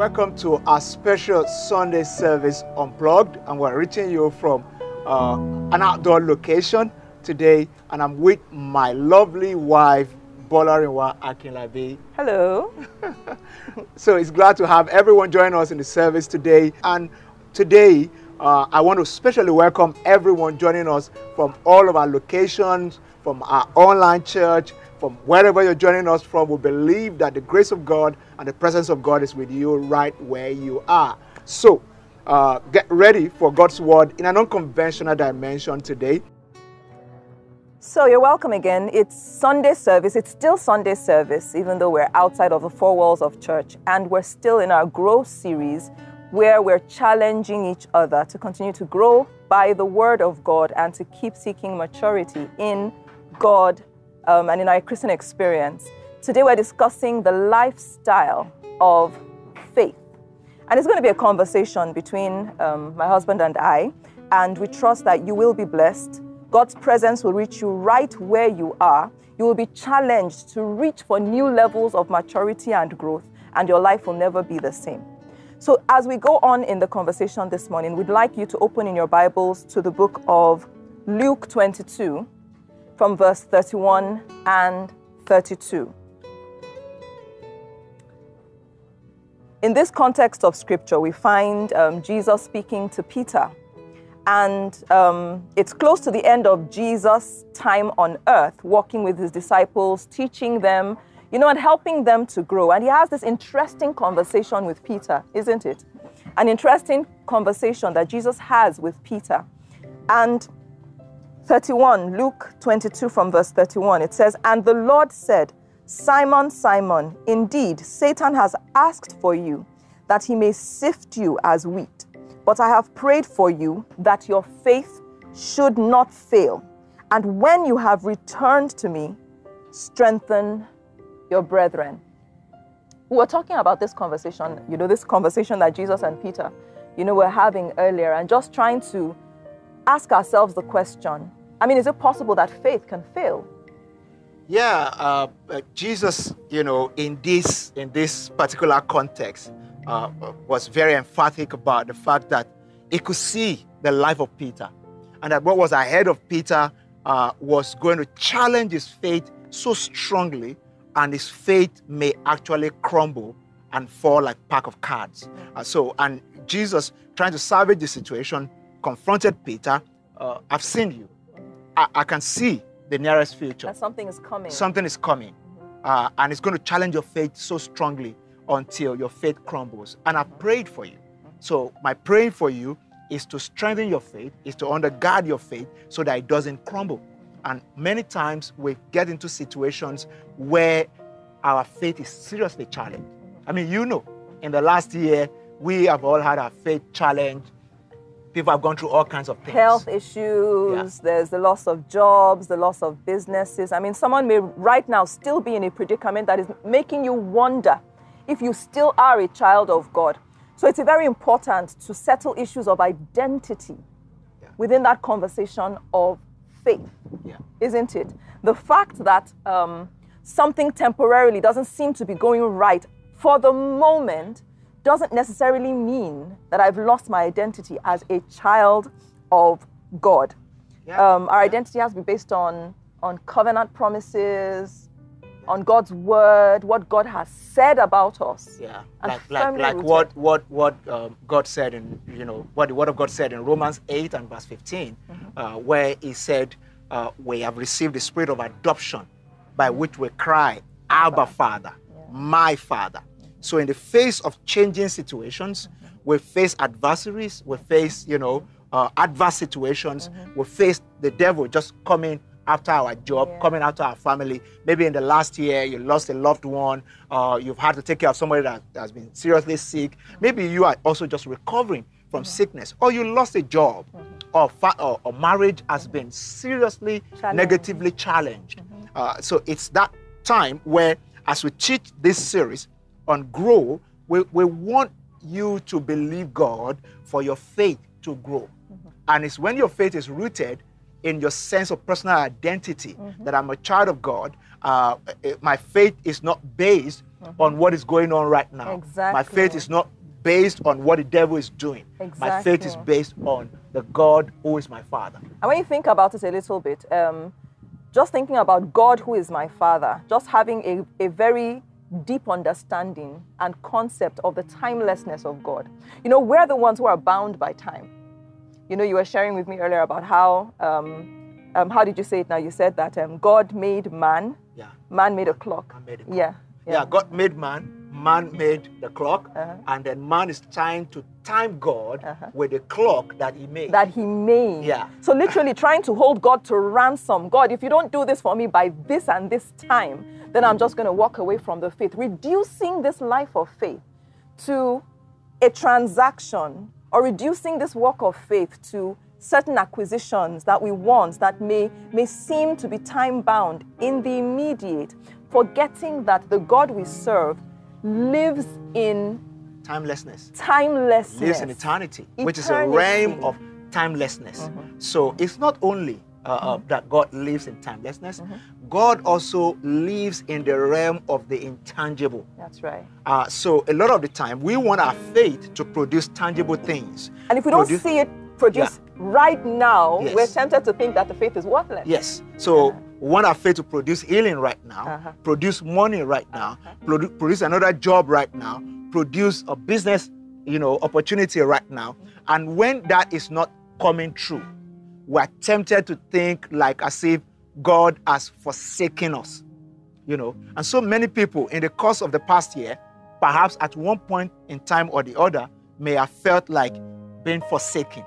Welcome to our special Sunday service Unplugged, and we're reaching you from an outdoor location today, and I'm with my lovely wife, Bola Rinwa Akinlabi. Hello. So it's glad to have everyone join us in the service today, and today I want to specially welcome everyone joining us from all of our locations, from our online church, from wherever you're joining us from. We believe that the grace of God and the presence of God is with you right where you are. So get ready for God's word in an unconventional dimension today. So you're welcome again. It's Sunday service. It's still Sunday service, even though we're outside of the four walls of church, and we're still in our Grow series, where we're challenging each other to continue to grow by the word of God and to keep seeking maturity in God and in our Christian experience. Today we're discussing the lifestyle of faith. And it's going to be a conversation between my husband and I, and we trust that you will be blessed. God's presence will reach you right where you are. You will be challenged to reach for new levels of maturity and growth, and your life will never be the same. So as we go on in the conversation this morning, we'd like you to open in your Bibles to the book of Luke 22 from verse 31 and 32. In this context of scripture, we find Jesus speaking to Peter, and it's close to the end of Jesus' time on earth, walking with his disciples, teaching them, you know, and helping them to grow. And he has this interesting conversation with Peter, isn't it? An interesting conversation that Jesus has with Peter. And 31, Luke 22 from verse 31, it says, "And the Lord said, Simon, Simon, indeed, Satan has asked for you, that he may sift you as wheat. But I have prayed for you, that your faith should not fail. And when you have returned to me, strengthen your brethren." We were talking about this conversation, you know, this conversation that Jesus and Peter, you know, were having earlier, and just trying to ask ourselves the question, I mean, is it possible that faith can fail? Yeah, Jesus, you know, in this particular context, was very emphatic about the fact that he could see the life of Peter, and that what was ahead of Peter was going to challenge his faith so strongly, and his faith may actually crumble and fall like a pack of cards. And Jesus, trying to salvage the situation, confronted Peter. I've seen you. I can see the nearest future. That something is coming. Something is coming. And it's going to challenge your faith so strongly until your faith crumbles. And I prayed for you. So my praying for you is to strengthen your faith, is to undergird your faith so that it doesn't crumble. And many times we get into situations where our faith is seriously challenged. I mean, you know, in the last year, we have all had our faith challenged. People have gone through all kinds of things. Health issues, there's the loss of jobs, the loss of businesses. I mean, someone may right now still be in a predicament that is making you wonder if you still are a child of God. So it's very important to settle issues of identity within that conversation of faith, isn't it? The fact that something temporarily doesn't seem to be going right for the moment doesn't necessarily mean that I've lost my identity as a child of God. Our identity has to be based on covenant promises, on God's word, what God has said about us. Yeah, like what God said in, you know, what the word of God said in Romans 8 and verse 15, where he said, we have received the spirit of adoption by which we cry, Abba, Father, my Father. So in the face of changing situations, we face adversaries, we face, you know, adverse situations, we face the devil just coming after our job, coming after our family. Maybe in the last year, you lost a loved one, you've had to take care of somebody that has been seriously sick. Maybe you are also just recovering from sickness, or you lost a job, or marriage has been seriously negatively challenged. So it's that time where, as we teach this series on Grow, we want you to believe God for your faith to grow. And it's when your faith is rooted in your sense of personal identity, that I'm a child of God. My faith is not based on what is going on right now. Exactly. My faith is not based on what the devil is doing. Exactly. My faith is based on the God who is my Father. And when you think about it a little bit, just thinking about God who is my Father, just having a very deep understanding and concept of the timelessness of God. You know, we're the ones who are bound by time. You know, you were sharing with me earlier about how did you say it now? You said that God made man. Yeah. Man made a clock. Man made a clock. Yeah. Yeah, God made man. Man made the clock, and then man is trying to time God with the clock that he made. That he made. Yeah. So literally trying to hold God to ransom. God, if you don't do this for me by this and this time, then I'm just going to walk away from the faith. Reducing this life of faith to a transaction, or reducing this walk of faith to certain acquisitions that we want that may seem to be time-bound in the immediate, forgetting that the God we serve lives in timelessness. Timelessness. Lives in eternity, which is a realm of timelessness. So it's not only that God lives in timelessness, God also lives in the realm of the intangible. That's right. So a lot of the time, we want our faith to produce tangible things. And if we don't see it produced right now, we're tempted to think that the faith is worthless. Yes. So we want our faith to produce healing right now, produce money right now, produce another job right now, produce a business, you know, opportunity right now. And when that is not coming true, we're tempted to think like as if God has forsaken us, you know. And so many people in the course of the past year, perhaps at one point in time or the other, may have felt like being forsaken,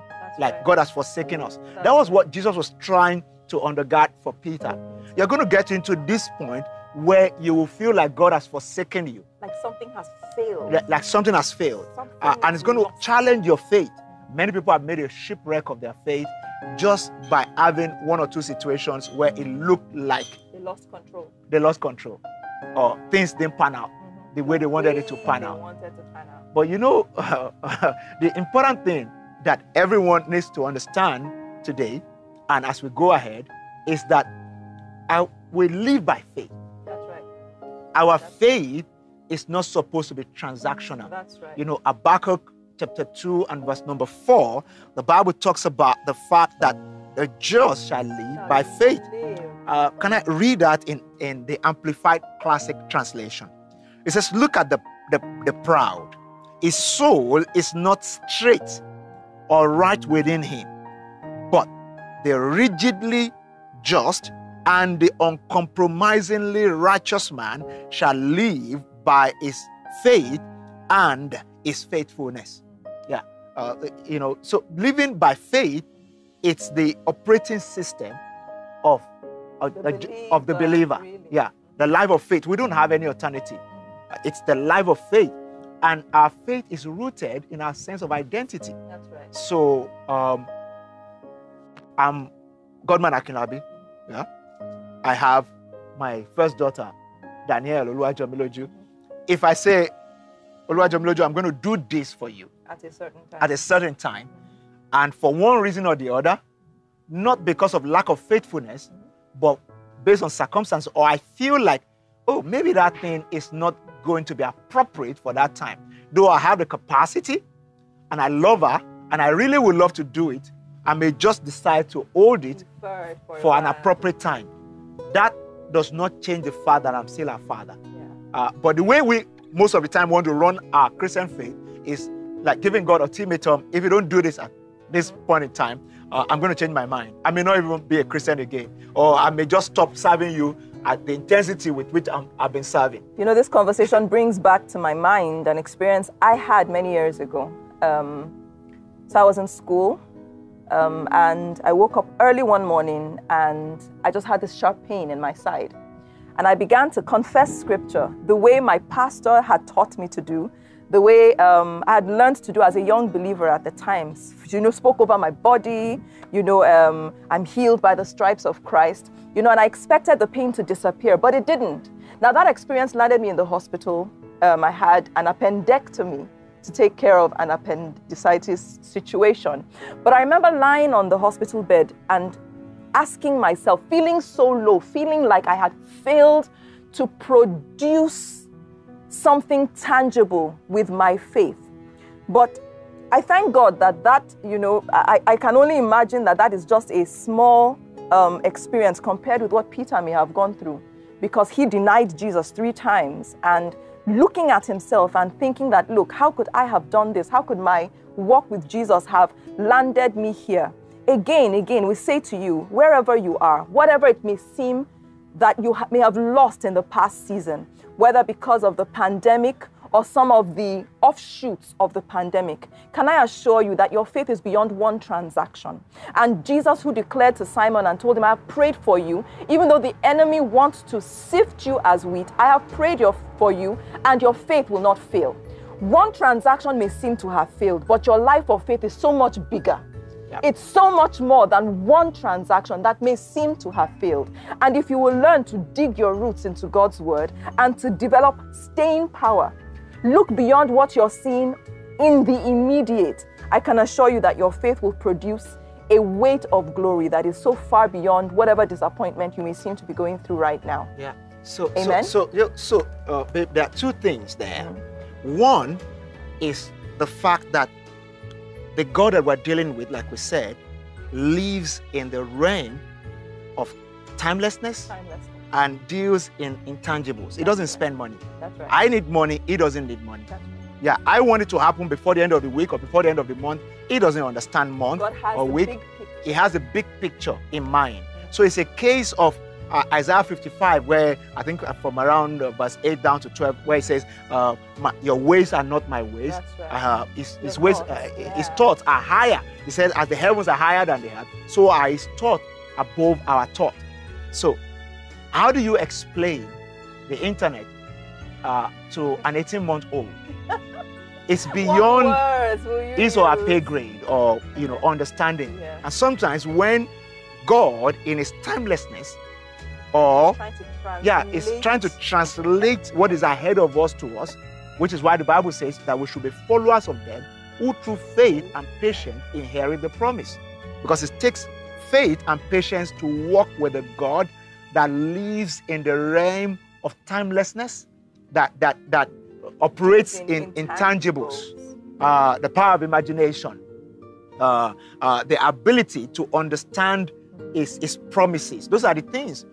God has forsaken us. That was what Jesus was trying to undergird for Peter. You're going to get into this point where you will feel like God has forsaken you. Like something has failed. Like something has failed. Something and it's going to challenge your faith. Many people have made a shipwreck of their faith just by having one or two situations where it looked like they lost control. They lost control. Or things didn't pan out the way they wanted it to pan out. But you know, the important thing that everyone needs to understand today, and as we go ahead, is that we live by faith. That's right. Our faith is not supposed to be transactional. That's right. You know, Habakkuk chapter 2 and verse number 4, the Bible talks about the fact that the just shall live by faith. Can I read that in the Amplified Classic Translation? It says, look at the proud. His soul is not straight or right within him, but the rigidly just and the uncompromisingly righteous man shall live by his faith and his faithfulness. Yeah, you know, so living by faith, it's the operating system of the believer. Really. Yeah, the life of faith. We don't have any alternative. It's the life of faith. And our faith is rooted in our sense of identity. That's right. So, I'm Godman Akinabi. Yeah. I have my first daughter, Danielle Oluwajomiloju. If I say, Oluwajomiloju, I'm going to do this for you. At a certain time. At a certain time. And for one reason or the other, not because of lack of faithfulness, but based on circumstance, or I feel like, oh, maybe that thing is not going to be appropriate for that time. Though I have the capacity and I love her and I really would love to do it, I may just decide to hold it for an appropriate time. That does not change the fact that I'm still her father. Yeah. But the way we most of the time want to run our Christian faith is like giving God ultimatum. If you don't do this at this point in time, I'm going to change my mind. I may not even be a Christian again, or I may just stop serving you at the intensity with which I've been serving. You know, this conversation brings back to my mind an experience I had many years ago. So I was in school, and I woke up early one morning, and I just had this sharp pain in my side. And I began to confess scripture the way my pastor had taught me to do, the way I had learned to do as a young believer at the time. You know, spoke over my body, you know, I'm healed by the stripes of Christ, you know, and I expected the pain to disappear, but it didn't. Now that experience landed me in the hospital. I had an appendectomy to take care of an appendicitis situation. But I remember lying on the hospital bed and asking myself, feeling so low, feeling like I had failed to produce something tangible with my faith. But I thank God that, you know, I can only imagine that is just a small experience compared with what Peter may have gone through, because he denied Jesus 3 times, and looking at himself and thinking that, look, how could I have done this? How could my walk with Jesus have landed me here? Again, we say to you, wherever you are, whatever it may seem that you may have lost in the past season, whether because of the pandemic or some of the offshoots of the pandemic, can I assure you that your faith is beyond one transaction? And Jesus, who declared to Simon and told him, I have prayed for you, even though the enemy wants to sift you as wheat, I have prayed for you, and your faith will not fail. One transaction may seem to have failed, but your life of faith is so much bigger. It's so much more than one transaction that may seem to have failed. And if you will learn to dig your roots into God's word and to develop staying power, look beyond what you're seeing in the immediate, I can assure you that your faith will produce a weight of glory that is so far beyond whatever disappointment you may seem to be going through right now. Yeah. So, amen? So there are 2 things there. Mm-hmm. One is the fact that the God that we're dealing with, like we said, lives in the realm of timelessness. And deals in intangibles. That's, it doesn't spend money. That's right. I need money, it doesn't need money. That's right. Yeah, I want it to happen before the end of the week or before the end of the month. It doesn't understand month or week. He has a big picture in mind. Mm-hmm. So it's a case of Isaiah 55, where I think from around verse 8 down to 12, where it says, your ways are not my ways. That's right. His ways, his thoughts are higher. He says, as the heavens are higher than the earth, so are his thoughts above our thought. So how do you explain the internet to an 18-month-old? It's beyond his or her pay grade or, you know, understanding. Yeah. And sometimes when God, in his timelessness, is trying to translate what is ahead of us to us, which is why the Bible says that we should be followers of them who through faith and patience inherit the promise. Because it takes faith and patience to walk with a God that lives in the realm of timelessness, that operates in intangibles, the power of imagination, the ability to understand his promises. Those are the things.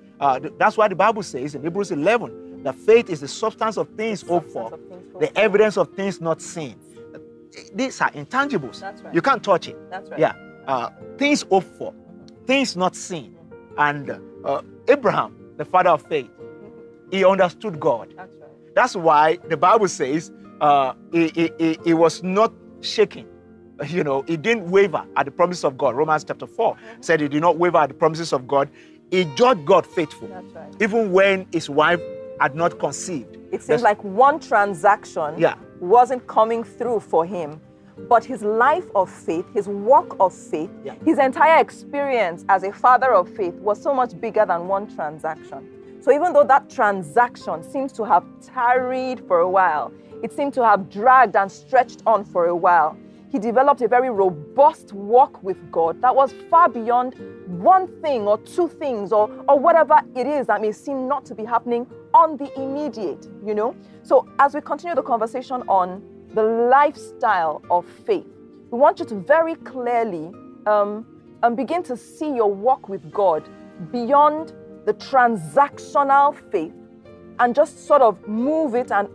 That's why the Bible says in Hebrews 11 that faith is the substance of things hoped for, the evidence of things not seen. These are intangibles. That's right. You can't touch it. That's right. Yeah, things hoped for, things not seen. And Abraham, the father of faith, he understood God. That's right. That's why the Bible says he was not shaken. You know, he didn't waver at the promise of God. Romans chapter 4 said he did not waver at the promises of God. He judged God faithful, right, even when his wife had not conceived. It seems like one transaction wasn't coming through for him, but his life of faith, his walk of faith, his entire experience as a father of faith was so much bigger than one transaction. So even though that transaction seems to have tarried for a while, it seemed to have dragged and stretched on for a while, he developed a very robust walk with God that was far beyond one thing or 2 things or whatever it is that may seem not to be happening on the immediate, you know. So as we continue the conversation on the lifestyle of faith, we want you to very clearly begin to see your walk with God beyond the transactional faith and just sort of move it and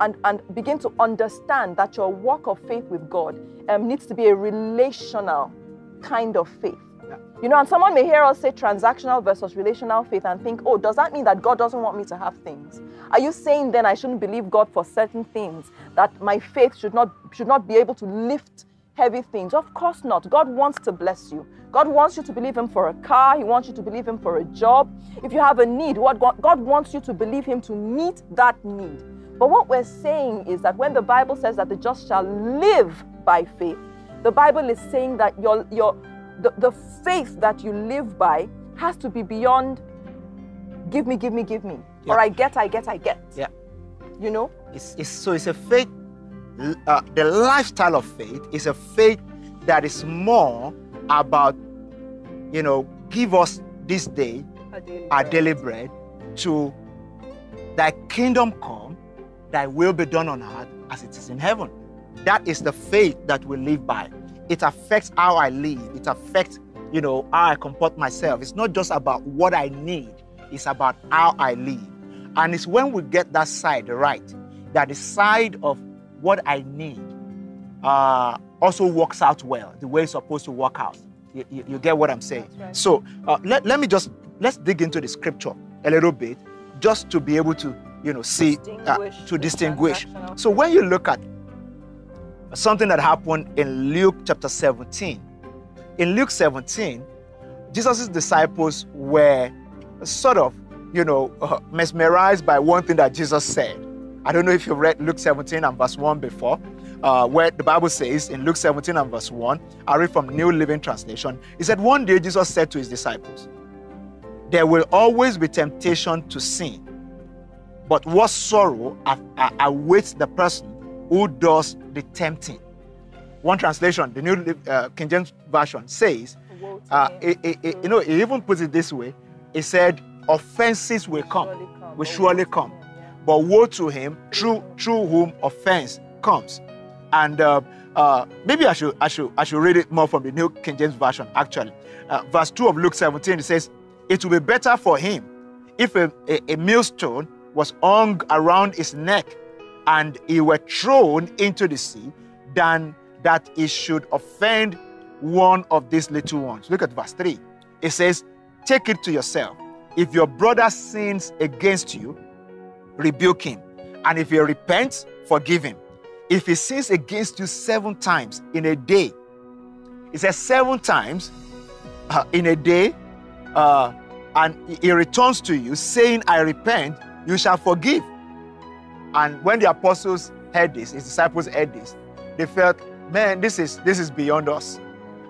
begin to understand that your walk of faith with God needs to be a relational kind of faith. Yeah. You know, and someone may hear us say transactional versus relational faith and think, oh, does that mean that God doesn't want me to have things? Are you saying then I shouldn't believe God for certain things, that my faith should not be able to lift heavy things? Of course not. God wants to bless you. God wants you to believe him for a car. He wants you to believe him for a job. If you have a need, God wants you to believe him to meet that need. But what we're saying is that when the Bible says that the just shall live by faith, the Bible is saying that the faith that you live by has to be beyond give me, or I get. Yeah. You know? It's a faith. The lifestyle of faith is a faith that is more about, you know, give us this day our daily bread, to thy kingdom come Thy will be done on earth as it is in heaven. That is the faith that we live by. It affects how I live. It affects, you know, how I comport myself. It's not just about what I need. It's about how I live. And it's when we get that side right, that the side of what I need also works out well, the way it's supposed to work out. You get what I'm saying? That's right. So let's dig into the scripture a little bit, just to be able to, you know, see, to distinguish. So when you look at something that happened in Luke chapter 17, in Luke 17, Jesus' disciples were sort of, you know, mesmerized by one thing that Jesus said. I don't know if you've read Luke 17 and verse 1 before, where the Bible says in Luke 17 and verse 1, I read from New Living Translation. He said, one day Jesus said to his disciples, there will always be temptation to sin, but what sorrow awaits the person who does the tempting. One translation, the New King James Version says, you know, he even puts it this way. He said, offenses will come, will surely come. But woe to him through whom offense comes. And maybe I should read it more from the New King James Version, actually. Verse 2 of Luke 17, it says, it will be better for him if a millstone was hung around his neck and he were thrown into the sea than that he should offend one of these little ones. Look at verse 3. It says, take it to yourself. If your brother sins against you, rebuke him. And if he repents, forgive him. If he sins against you 7 times in a day, it says 7 times in a day, and he returns to you saying, I repent, you shall forgive. And when the apostles heard this, his disciples heard this, they felt, man, this is beyond us.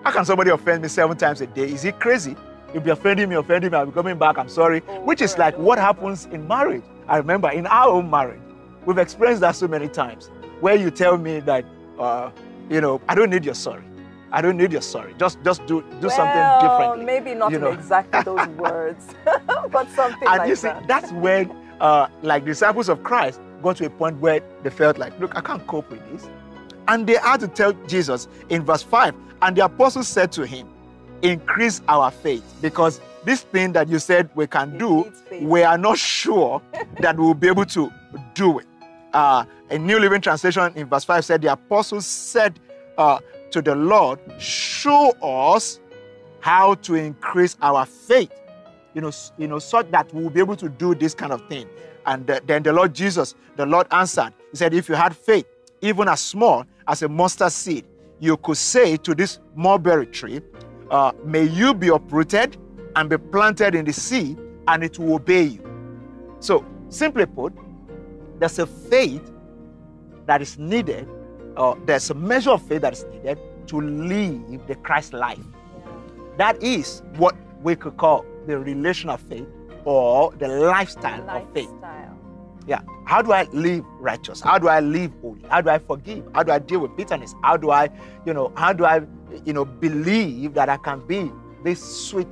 How can somebody offend me 7 times a day? Is he crazy? If you're offending me, I'll be coming back, I'm sorry. Which is like what happens in marriage. I remember in our own marriage, we've experienced that so many times, where you tell me that, you know, I don't need your sorry. I don't need your sorry. Just do something differently. Maybe not exactly those words, but something like that. And you see, that's when, like disciples of Christ, got to a point where they felt like, look, I can't cope with this. And they had to tell Jesus in verse 5, and the apostles said to him, increase our faith, because this thing that you said we can do, we are not sure that we'll be able to do it. A New Living Translation in verse 5 said, the apostles said to the Lord, show us how to increase our faith, you know, so that we'll be able to do this kind of thing. And then the Lord answered. He said, if you had faith, even as small as a mustard seed, you could say to this mulberry tree, may you be uprooted and be planted in the sea, and it will obey you. So, simply put, there's a faith that is needed, or there's a measure of faith that is needed to live the Christ life. That is what we could call the relational faith or the lifestyle of faith. Yeah. How do I live righteous? How do I live holy? How do I forgive? How do I deal with bitterness? How do I believe that I can be this sweet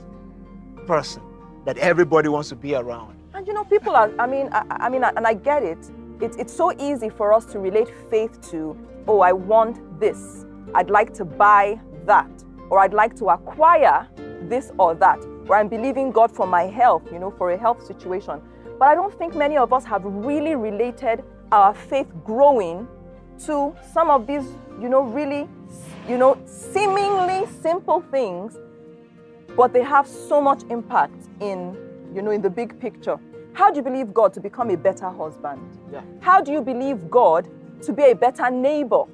person that everybody wants to be around? And you know, people are, I mean, and I get it. It's so easy for us to relate faith to, oh, I want this. I'd like to buy that. Or I'd like to acquire this or that. Or I'm believing God for my health, you know, for a health situation. But I don't think many of us have really related our faith growing to some of these, you know, really, you know, seemingly simple things, but they have so much impact in, you know, in the big picture. How do you believe God to become a better husband? Yeah. How do you believe God to be a better neighbor?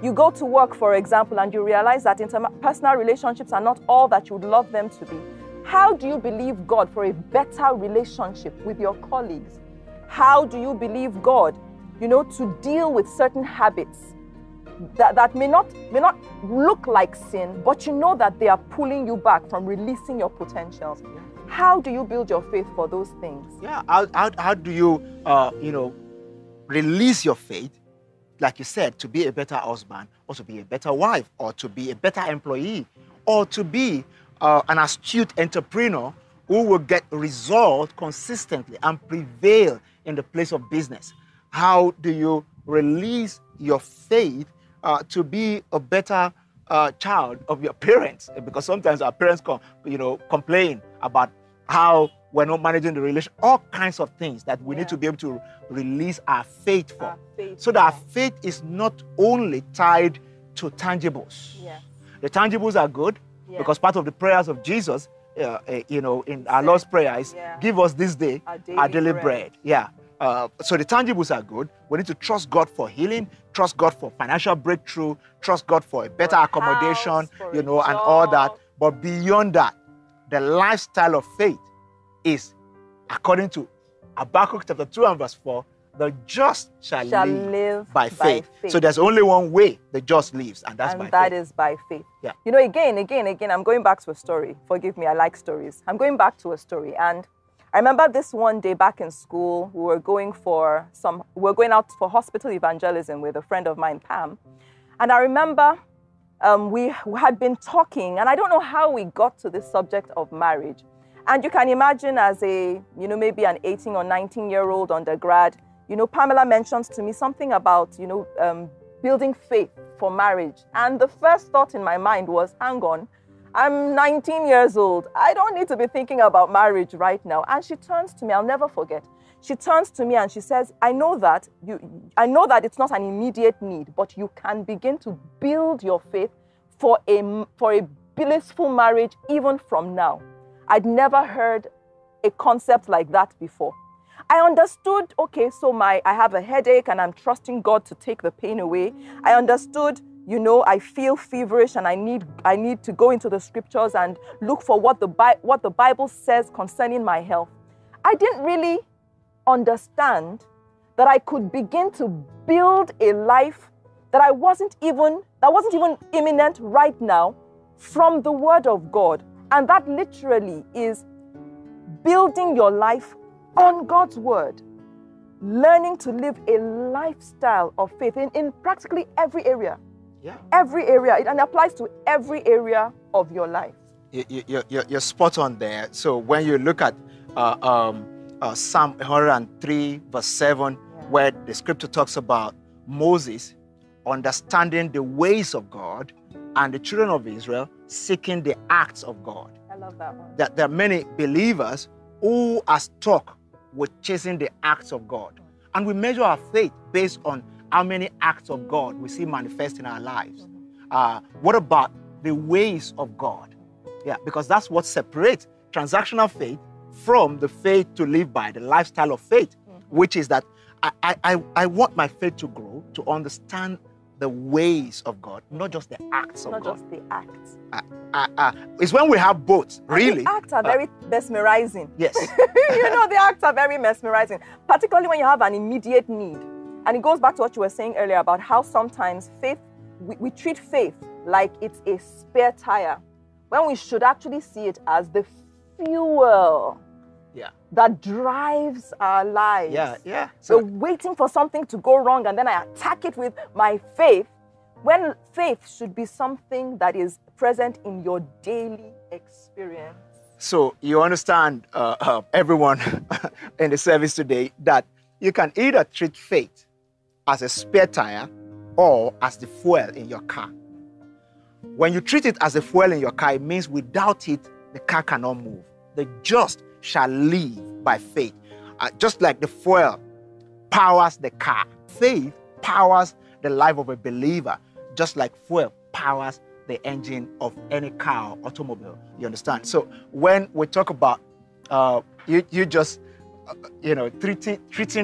You go to work, for example, and you realize that interpersonal relationships are not all that you would love them to be. How do you believe God for a better relationship with your colleagues? How do you believe God, you know, to deal with certain habits that may not look like sin, but you know that they are pulling you back from releasing your potentials? How do you build your faith for those things? Yeah, how do you, you know, release your faith, like you said, to be a better husband, or to be a better wife, or to be a better employee, or to be an astute entrepreneur who will get results consistently and prevail in the place of business? How do you release your faith to be a better child of your parents? Because sometimes our parents complain about how we're not managing the relation, all kinds of things that we need to be able to release our faith for. So that our faith is not only tied to tangibles. Yeah. The tangibles are good because part of the prayers of Jesus, in our Lord's Prayer is give us this day our daily bread. Yeah. So the tangibles are good. We need to trust God for healing, trust God for financial breakthrough, trust God for a better accommodation, and all that. But beyond that, the lifestyle of faith is, according to Habakkuk chapter 2 and verse 4, the just shall live by faith. So there's only one way the just lives, and that is by faith. Yeah. Again, I'm going back to a story. Forgive me, I like stories. I'm going back to a story, and I remember this one day back in school, we were going out for hospital evangelism with a friend of mine, Pam, and I remember we had been talking, and I don't know how we got to this subject of marriage. And you can imagine as a, maybe an 18 or 19-year-old undergrad, Pamela mentions to me something about, building faith for marriage. And the first thought in my mind was, hang on, I'm 19 years old. I don't need to be thinking about marriage right now. And she turns to me, I'll never forget. She turns to me and she says, I know that it's not an immediate need, but you can begin to build your faith for a blissful marriage even from now. I'd never heard a concept like that before. I understood, okay, so I have a headache and I'm trusting God to take the pain away. I understood, I feel feverish and I need to go into the scriptures and look for what the Bible says concerning my health. I didn't really understand that I could begin to build a life that wasn't even imminent right now from the Word of God. And that literally is building your life on God's word, learning to live a lifestyle of faith in practically every area. Yeah. Every area. It applies to every area of your life. You're spot on there. So when you look at Psalm 103, verse 7, where the scripture talks about Moses understanding the ways of God and the children of Israel seeking the acts of God. I love that one. That there are many believers who are stuck with chasing the acts of God. And we measure our faith based on how many acts of God we see manifest in our lives. What about the ways of God? Yeah, because that's what separates transactional faith from the faith to live by, the lifestyle of faith, which is that I want my faith to grow, to understand the ways of God, not just the acts of God. Not just the acts. It's when we have both, really. The acts are very mesmerizing. Yes. The acts are very mesmerizing, particularly when you have an immediate need. And it goes back to what you were saying earlier about how sometimes faith, we treat faith like it's a spare tire, when we should actually see it as the fuel that drives our lives. Yeah. So we're waiting for something to go wrong and then I attack it with my faith, when faith should be something that is present in your daily experience. So you understand, everyone in the service today, that you can either treat faith as a spare tire or as the fuel in your car. When you treat it as a fuel in your car, it means without it, the car cannot move. The just shall live by faith. Just like the fuel powers the car, faith powers the life of a believer, just like fuel powers the engine of any car or automobile, you understand? So when we talk about treating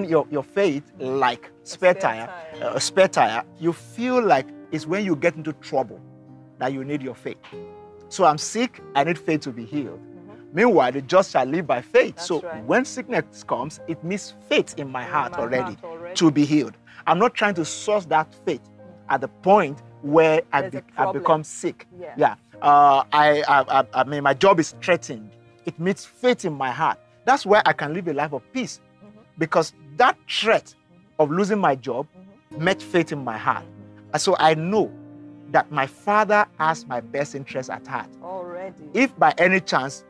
your faith like a spare tire, you feel like it's when you get into trouble that you need your faith. So I'm sick, I need faith to be healed. Meanwhile, the just shall live by faith. That's so right. When sickness comes, it means faith in my heart already to be healed. I'm not trying to source that faith at the point where I become sick. Yeah. I mean, my job is threatened. It means faith in my heart. That's where I can live a life of peace, because that threat of losing my job met faith in my heart. And so I know that my Father has my best interest at heart. Already. If by any chance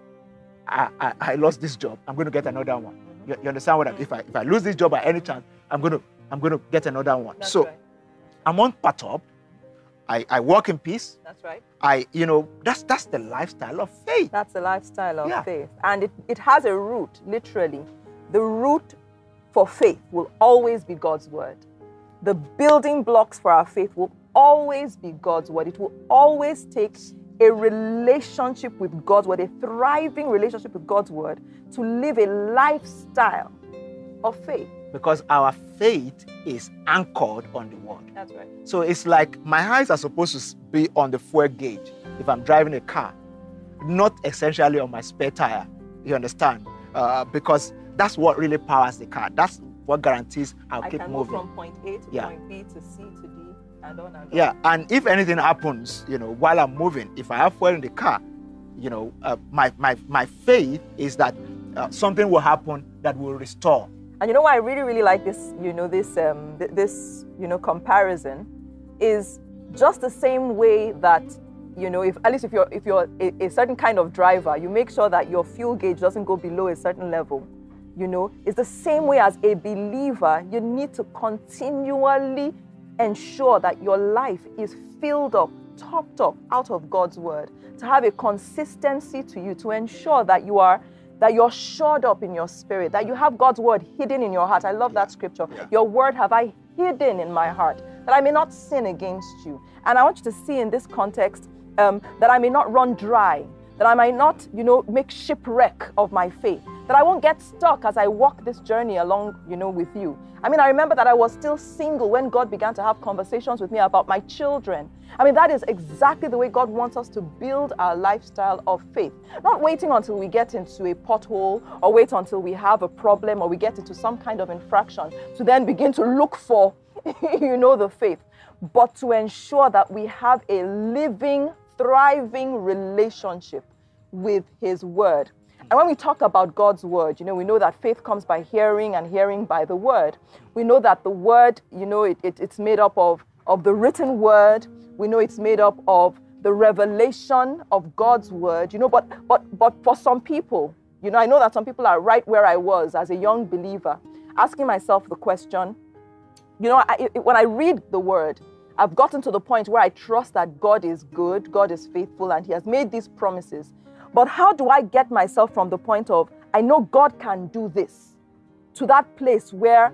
I lost this job, I'm going to get another one. You understand what I mean? If I lose this job by any chance, I'm going to I'm going to get another one. That's so right. I'm on part up. I walk in peace. That's right. That's the lifestyle of faith. That's the lifestyle of faith. And it has a root, literally. The root for faith will always be God's word. The building blocks for our faith will always be God's word. It will always take a relationship with God's word, a thriving relationship with God's word, to live a lifestyle of faith. Because our faith is anchored on the word. That's right. So it's like my eyes are supposed to be on the fuel gauge if I'm driving a car, not essentially on my spare tire, you understand? Because that's what really powers the car. That's what guarantees I'll keep moving. I can move from point A to point B to C to D and on and on. Yeah, and if anything happens, while I'm moving, if I have fuel in the car, my faith is that something will happen that will restore. And you know why I really, really like this, comparison is just the same way that, if you're a certain kind of driver, you make sure that your fuel gauge doesn't go below a certain level. It's the same way as a believer, you need to continually ensure that your life is filled up, topped up out of God's word, to have a consistency to you, to ensure that you're shored up in your spirit, that you have God's word hidden in your heart. I love that scripture. Yeah. Your word have I hidden in my heart, that I may not sin against you. And I want you to see in this context that I may not run dry, that I might not, make shipwreck of my faith, that I won't get stuck as I walk this journey along, with you. I mean, I remember that I was still single when God began to have conversations with me about my children. I mean, that is exactly the way God wants us to build our lifestyle of faith. Not waiting until we get into a pothole, or wait until we have a problem, or we get into some kind of infraction to then begin to look for, the faith, but to ensure that we have a living, thriving relationship with His word. And when we talk about God's word, we know that faith comes by hearing and hearing by the word. We know that the word, it's made up of the written word. We know it's made up of the revelation of God's word, but for some people, I know that some people are right where I was as a young believer, asking myself the question, when I read the word, I've gotten to the point where I trust that God is good, God is faithful, and He has made these promises. But how do I get myself from the point of, I know God can do this, to that place where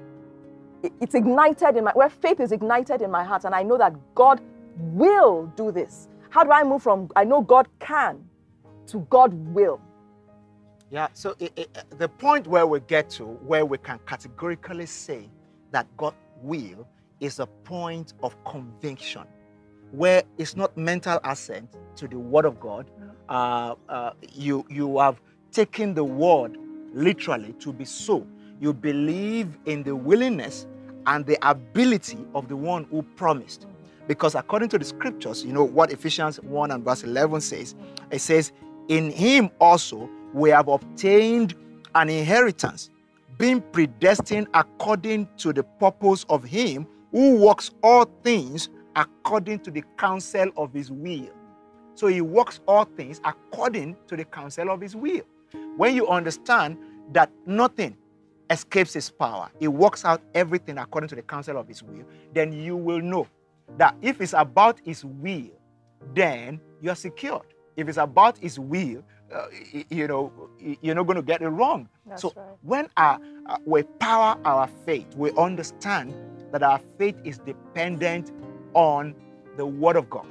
it's ignited in where faith is ignited in my heart, and I know that God will do this? How do I move from, I know God can, to God will? Yeah, so the point where we get to, where we can categorically say that God will, is a point of conviction, where it's not mental assent to the word of God. You have taken the word literally to be so. You believe in the willingness and the ability of the one who promised. Because according to the scriptures, what Ephesians 1 and verse 11 says, it says, in Him also we have obtained an inheritance, being predestined according to the purpose of Him who works all things according to the counsel of His will. So He works all things according to the counsel of His will. When you understand that nothing escapes His power, He works out everything according to the counsel of His will, then you will know that if it's about His will, then you are secured. If it's about His will, you're not going to get it wrong. That's so right. When we power our faith, we understand that our faith is dependent on the word of God.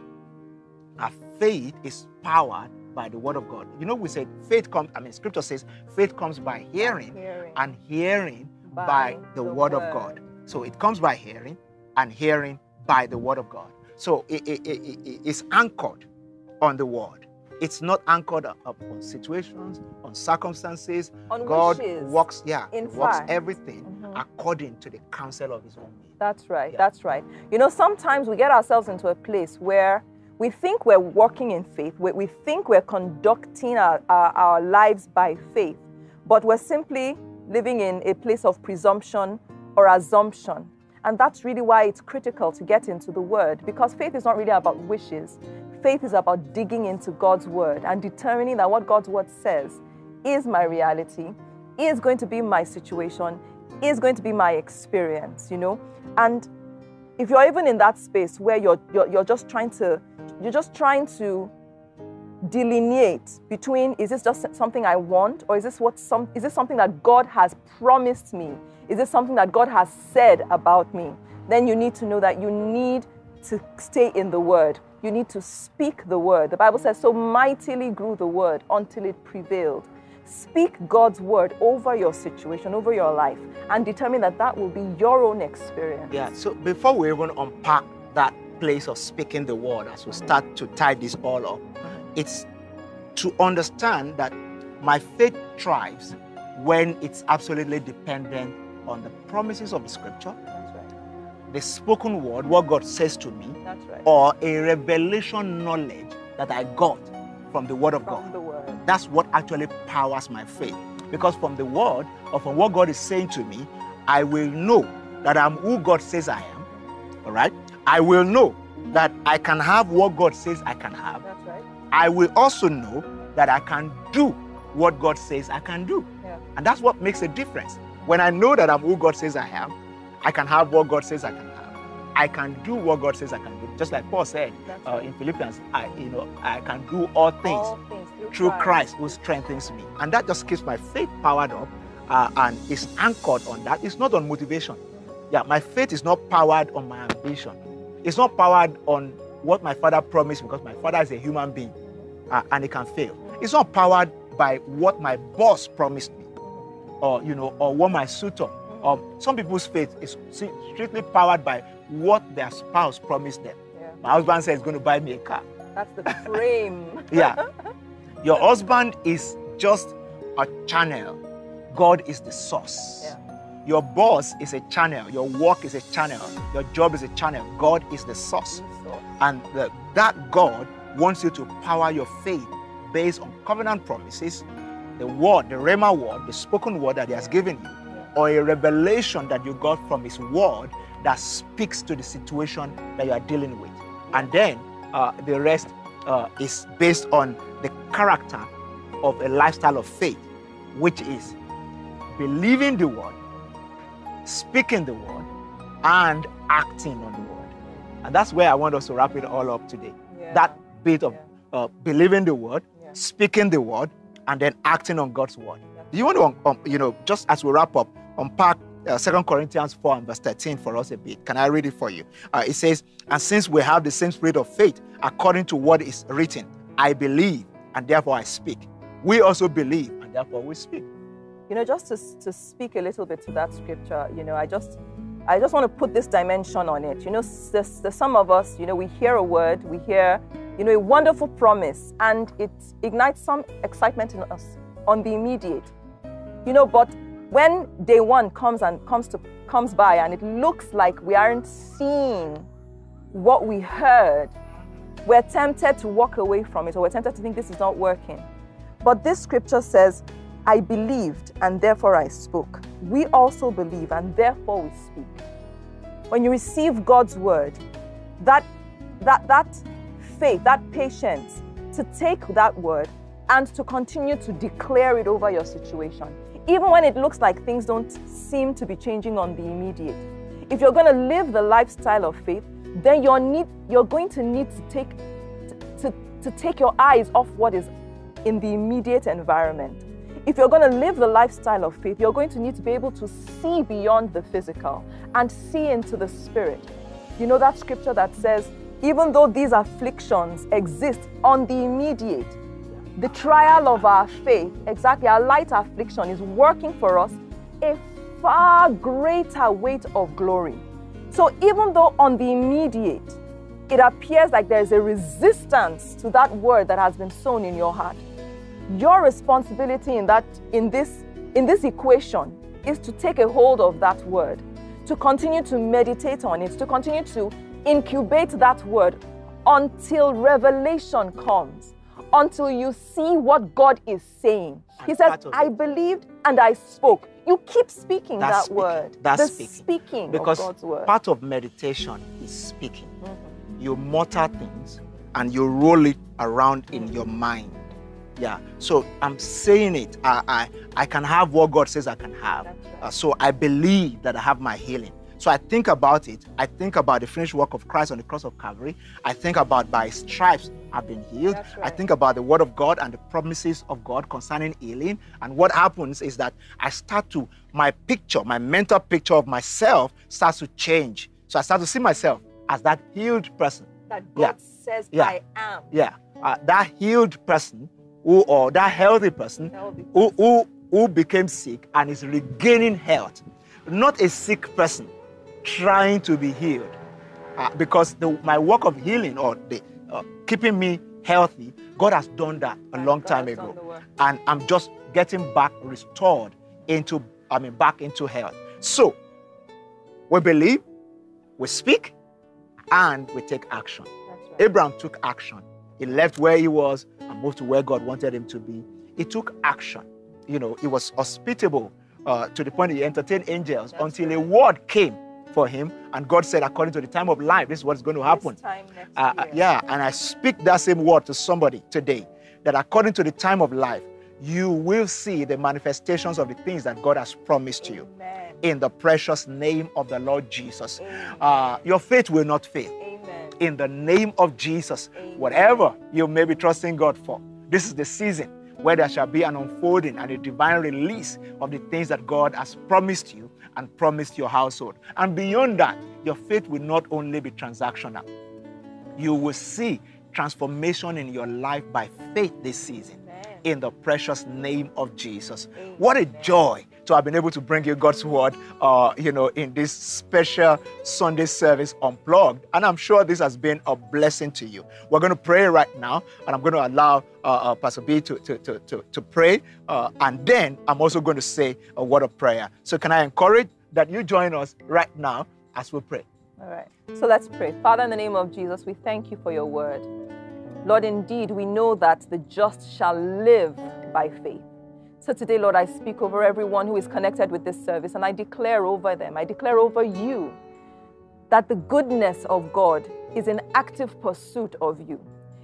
Our faith is powered by the word of God. We said faith comes, scripture says faith comes by hearing. And hearing by the word of God. So it comes by hearing and hearing by the word of God. So it's anchored on the word. It's not anchored upon situations, on circumstances. On God wishes, works everything according to the counsel of His own. That's right, that's right. Sometimes we get ourselves into a place where we think we're walking in faith, we think we're conducting our lives by faith, but we're simply living in a place of presumption or assumption. And that's really why it's critical to get into the word, because faith is not really about wishes. Faith is about digging into God's word and determining that what God's word says is my reality, is going to be my situation, is going to be my experience, you know. And if you're even in that space where you're just trying to delineate between, is this just something I want, or is this is this something that God has promised me? Is this something that God has said about me? Then you need to know that you need to stay in the word. You need to speak the word. The Bible says, so mightily grew the word until it prevailed. Speak God's word over your situation, over your life, and determine that that will be your own experience. Yeah, so before we even unpack that place of speaking the word, as we start to tie this all up, it's to understand that my faith thrives when it's absolutely dependent on the promises of the scripture, the spoken word, what God says to me, or a revelation knowledge that I got from the word of God. That's what actually powers my faith. Because from the word, or from what God is saying to me, I will know that I'm who God says I am, all right? I will know that I can have what God says I can have. That's right. I will also know that I can do what God says I can do. Yeah. And that's what makes a difference. When I know that I'm who God says I am, I can have what God says I can have. I can do what God says I can do. Just like Paul said in Philippians, I can do all things. All things. Through Christ who strengthens me. And that just keeps my faith powered up and is anchored on that. It's not on motivation. Yeah, my faith is not powered on my ambition. It's not powered on what my father promised, because my father is a human being and he can fail. It's not powered by what my boss promised me, or, you know, or what my suitor. Some people's faith is strictly powered by what their spouse promised them. Yeah. My husband said he's going to buy me a car. That's the frame. Yeah. Your husband is just a channel. God is the source. Yeah. Your boss is a channel. Your work is a channel. Your job is a channel. God is the source. And that God wants you to power your faith based on covenant promises, the word, the Rhema word, the spoken word that he has given you, or a revelation that you got from his word that speaks to the situation that you are dealing with. And then the rest is based on the character of a lifestyle of faith, which is believing the word, speaking the word, and acting on the word. And that's where I want us to wrap it all up today. Yeah. That bit of believing the word, speaking the word, and then acting on God's word. Yeah. Do you want to, just as we wrap up, unpack 2 Corinthians 4 and verse 13 for us a bit? Can I read it for you? It says, and since we have the same spirit of faith, according to what is written, I believe, and therefore I speak. We also believe, and therefore we speak. You know, just to speak a little bit to that scripture, you know, I just want to put this dimension on it. You know, there's some of us, you know, we hear a word, we hear, you know, a wonderful promise, and it ignites some excitement in us on the immediate. You know, but when day one comes by and it looks like we aren't seeing what we heard, we're tempted to walk away from it, or we're tempted to think this is not working. But this scripture says, I believed and therefore I spoke. We also believe and therefore we speak. When you receive God's word, that faith, that patience to take that word and to continue to declare it over your situation, even when it looks like things don't seem to be changing on the immediate. If you're going to live the lifestyle of faith, then you're going to need to take your eyes off what is in the immediate environment. If you're going to live the lifestyle of faith, you're going to need to be able to see beyond the physical and see into the spirit. You know that scripture that says, even though these afflictions exist on the immediate, the trial of our faith, exactly, our light affliction is working for us a far greater weight of glory. So even though on the immediate, it appears like there's a resistance to that word that has been sown in your heart, your responsibility in this equation is to take a hold of that word, to continue to meditate on it, to continue to incubate that word until revelation comes, until you see what God is saying. He says, I believed and I spoke. You keep speaking that word. That's speaking of God's word. Because part of meditation is speaking. Mm-hmm. You mutter things and you roll it around in your mind. Yeah. So I'm saying it. I can have what God says I can have. Right. So I believe that I have my healing. So I think about it. I think about the finished work of Christ on the cross of Calvary. I think about by His stripes I've been healed. Right. I think about the Word of God and the promises of God concerning healing. And what happens is that I start to, my picture, my mental picture of myself starts to change. So I start to see myself as that healed person. That God says I am. Yeah. That healed person or that healthy person, who became sick and is regaining health. Not a sick person trying to be healed. Because my work of healing or keeping me healthy, God has done that a long time ago. And I'm just getting back restored into, back into health. So we believe, we speak, and we take action. Right. Abraham took action. He left where he was and moved to where God wanted him to be. He took action. You know, he was hospitable to the point he entertained angels until a word came for him. And God said, according to the time of life, this is what's going to happen. And I speak that same word to somebody today, that according to the time of life, you will see the manifestations of the things that God has promised to you. In the precious name of the Lord Jesus. Your faith will not fail. Amen. In the name of Jesus, Amen. Whatever you may be trusting God for, this is the season where there shall be an unfolding and a divine release of the things that God has promised you and promised your household. And beyond that, your faith will not only be transactional. You will see transformation in your life by faith this season. Amen. In the precious name of Jesus. Amen. What a joy to have been able to bring you God's word, in this special Sunday service unplugged. And I'm sure this has been a blessing to you. We're going to pray right now, and I'm going to allow Pastor B to pray. And then I'm also going to say a word of prayer. So can I encourage that you join us right now as we pray? All right. So let's pray. Father, in the name of Jesus, we thank you for your word. Lord, indeed, we know that the just shall live by faith. So today, Lord, I speak over everyone who is connected with this service, and I declare over them, I declare over you, that the goodness of God is in active pursuit of you.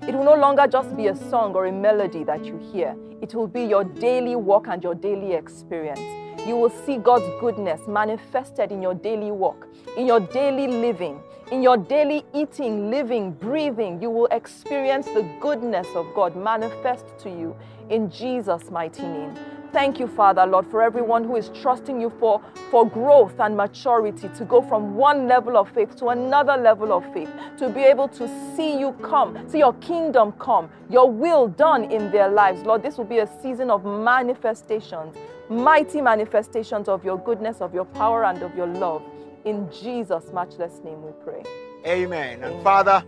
It will no longer just be a song or a melody that you hear. It will be your daily walk and your daily experience. You will see God's goodness manifested in your daily walk, in your daily living, in your daily eating, living, breathing. You will experience the goodness of God manifest to you in Jesus' mighty name. Thank you, Father, Lord, for everyone who is trusting you for growth and maturity, to go from one level of faith to another level of faith, to be able to see you come, see your kingdom come, your will done in their lives. Lord, this will be a season of manifestations, mighty manifestations of your goodness, of your power, and of your love. In Jesus' matchless name we pray. Amen. And Father,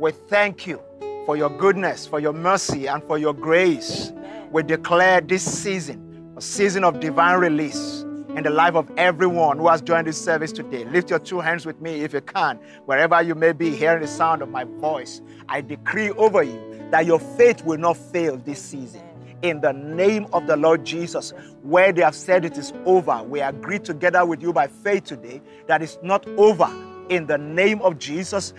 we thank you for your goodness, for your mercy, and for your grace. Amen. We declare this season, a season of divine release in the life of everyone who has joined this service today. Lift your two hands with me if you can, wherever you may be, hearing the sound of my voice. I decree over you that your faith will not fail this season. In the name of the Lord Jesus, where they have said it is over, we agree together with you by faith today that it's not over. In the name of Jesus,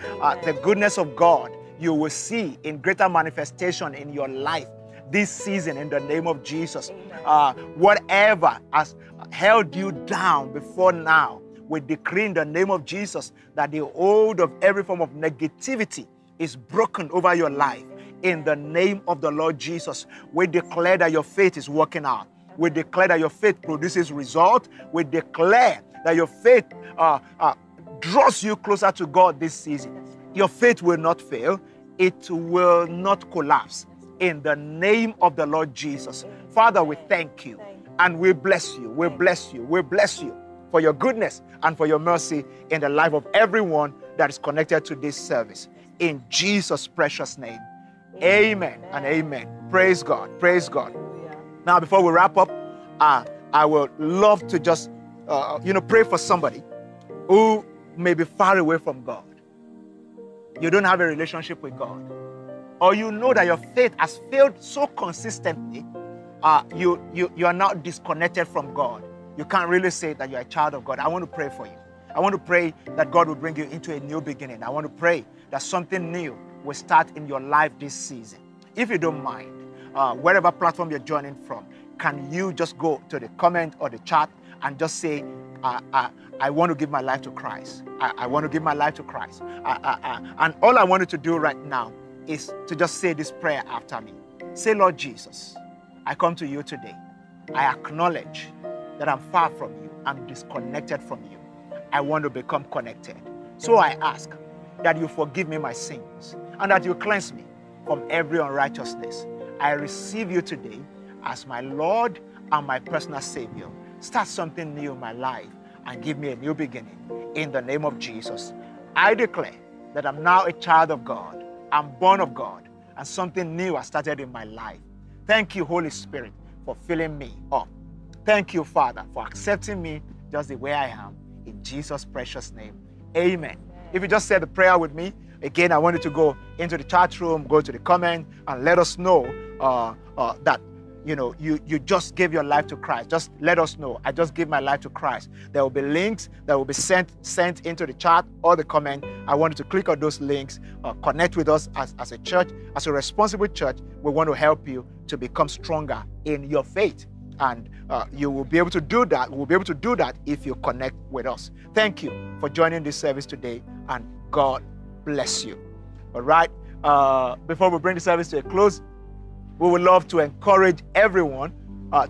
the goodness of God, you will see in greater manifestation in your life this season in the name of Jesus. Whatever has held you down before now, we decree in the name of Jesus that the hold of every form of negativity is broken over your life. In the name of the Lord Jesus, we declare that your faith is working out. We declare that your faith produces result. We declare that your faith draws you closer to God this season. Your faith will not fail. It will not collapse. In the name of the Lord Jesus. Father, we thank you and we bless you. We bless you. We bless you for your goodness and for your mercy in the life of everyone that is connected to this service. In Jesus' precious name. Amen and amen. Praise God. Praise God. Now, before we wrap up, I would love to just, pray for somebody who may be far away from God. You don't have a relationship with God. Or you know that your faith has failed so consistently, you are now disconnected from God. You can't really say that you're a child of God. I want to pray for you. I want to pray that God will bring you into a new beginning. I want to pray that something new will start in your life this season. If you don't mind, wherever platform you're joining from, can you just go to the comment or the chat and just say, I want to give my life to Christ. I want to give my life to Christ. And all I want you to do right now is to just say this prayer after me. Say, Lord Jesus, I come to you today. I acknowledge that I'm far from you. I'm disconnected from you. I want to become connected. So I ask that you forgive me my sins and that you cleanse me from every unrighteousness. I receive you today as my Lord and my personal Savior. Start something new in my life and give me a new beginning. In the name of Jesus, I declare that I'm now a child of God. I'm born of God, and something new has started in my life. Thank you, Holy Spirit, for filling me up. Thank you, Father, for accepting me just the way I am. In Jesus' precious name, amen. If you just said the prayer with me, again, I want you to go into the chat room, go to the comment, and let us know that you just gave your life to Christ. Just let us know. I just gave my life to Christ. There will be links that will be sent into the chat or the comment. I want you to click on those links, connect with us as a church, as a responsible church. We want to help you to become stronger in your faith. And you will be able to do that. We'll be able to do that if you connect with us. Thank you for joining this service today, and God bless you. All right. Before we bring the service to a close, we would love to encourage everyone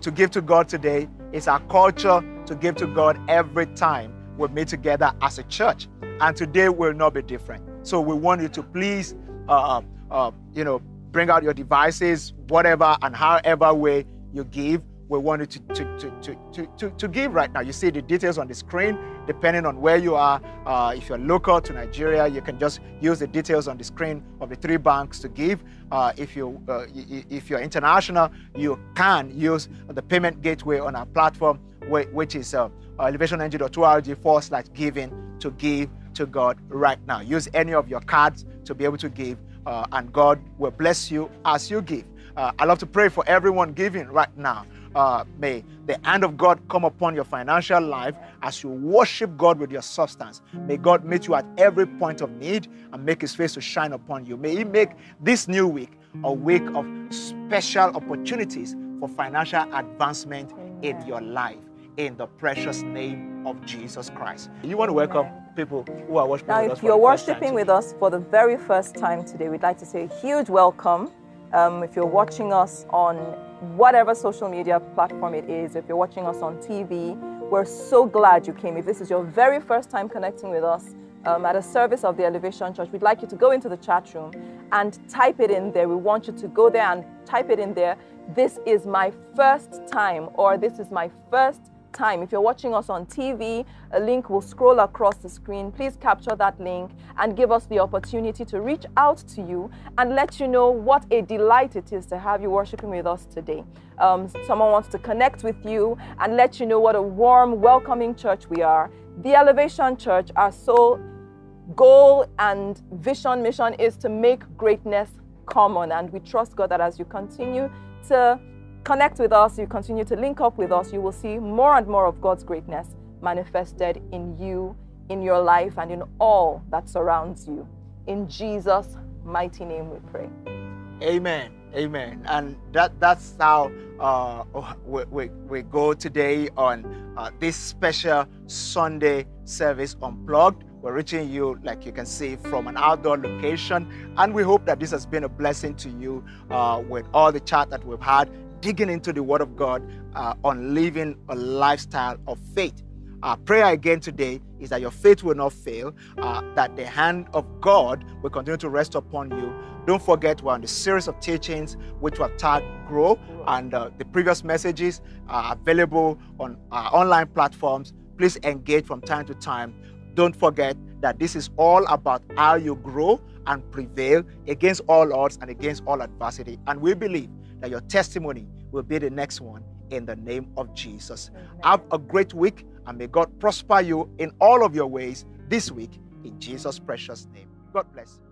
to give to God today. It's our culture to give to God every time we meet together as a church, and today will not be different. So we want you to please, bring out your devices, whatever and however way you give. We want you to give right now. You see the details on the screen, depending on where you are. If you're local to Nigeria, you can just use the details on the screen of the three banks to give. If you're international, you can use the payment gateway on our platform, which is elevationng.org/giving to give to God right now. Use any of your cards to be able to give, and God will bless you as you give. I love to pray for everyone giving right now. May the hand of God come upon your financial life as you worship God with your substance. May God meet you at every point of need and make his face to shine upon you. May he make this new week a week of special opportunities for financial advancement in your life, in the precious name of Jesus Christ. You want to welcome people who are worshiping now with us. If you're worshiping with us for the very first time today, we'd like to say a huge welcome. If you're watching us on whatever social media platform it is, if you're watching us on TV, we're so glad you came. If this is your very first time connecting with us at a service of the Elevation Church, we'd like you to go into the chat room and type it in there. We want you to go there and type it in there. This is my first time, or this is my first time. If you're watching us on TV, a link will scroll across the screen. Please capture that link and give us the opportunity to reach out to you and let you know what a delight it is to have you worshiping with us today. Someone wants to connect with you and let you know what a warm, welcoming church we are. The Elevation Church, our sole goal and vision, mission is to make greatness common. And we trust God that as you continue to connect with us, you continue to link up with us, you will see more and more of God's greatness manifested in you, in your life, and in all that surrounds you. In Jesus' mighty name we pray. Amen. Amen. And that's how we go today on this special Sunday service Unplugged. We're reaching you, like you can see, from an outdoor location. And we hope that this has been a blessing to you with all the chat that we've had, digging into the Word of God on living a lifestyle of faith. Our prayer again today is that your faith will not fail, that the hand of God will continue to rest upon you. Don't forget, we're on the series of teachings which were tagged Grow, and the previous messages are available on our online platforms. Please engage from time to time. Don't forget that this is all about how you grow and prevail against all odds and against all adversity. And we believe that your testimony will be the next one in the name of Jesus. Amen. Have a great week, and may God prosper you in all of your ways this week in Jesus' precious name. God bless you.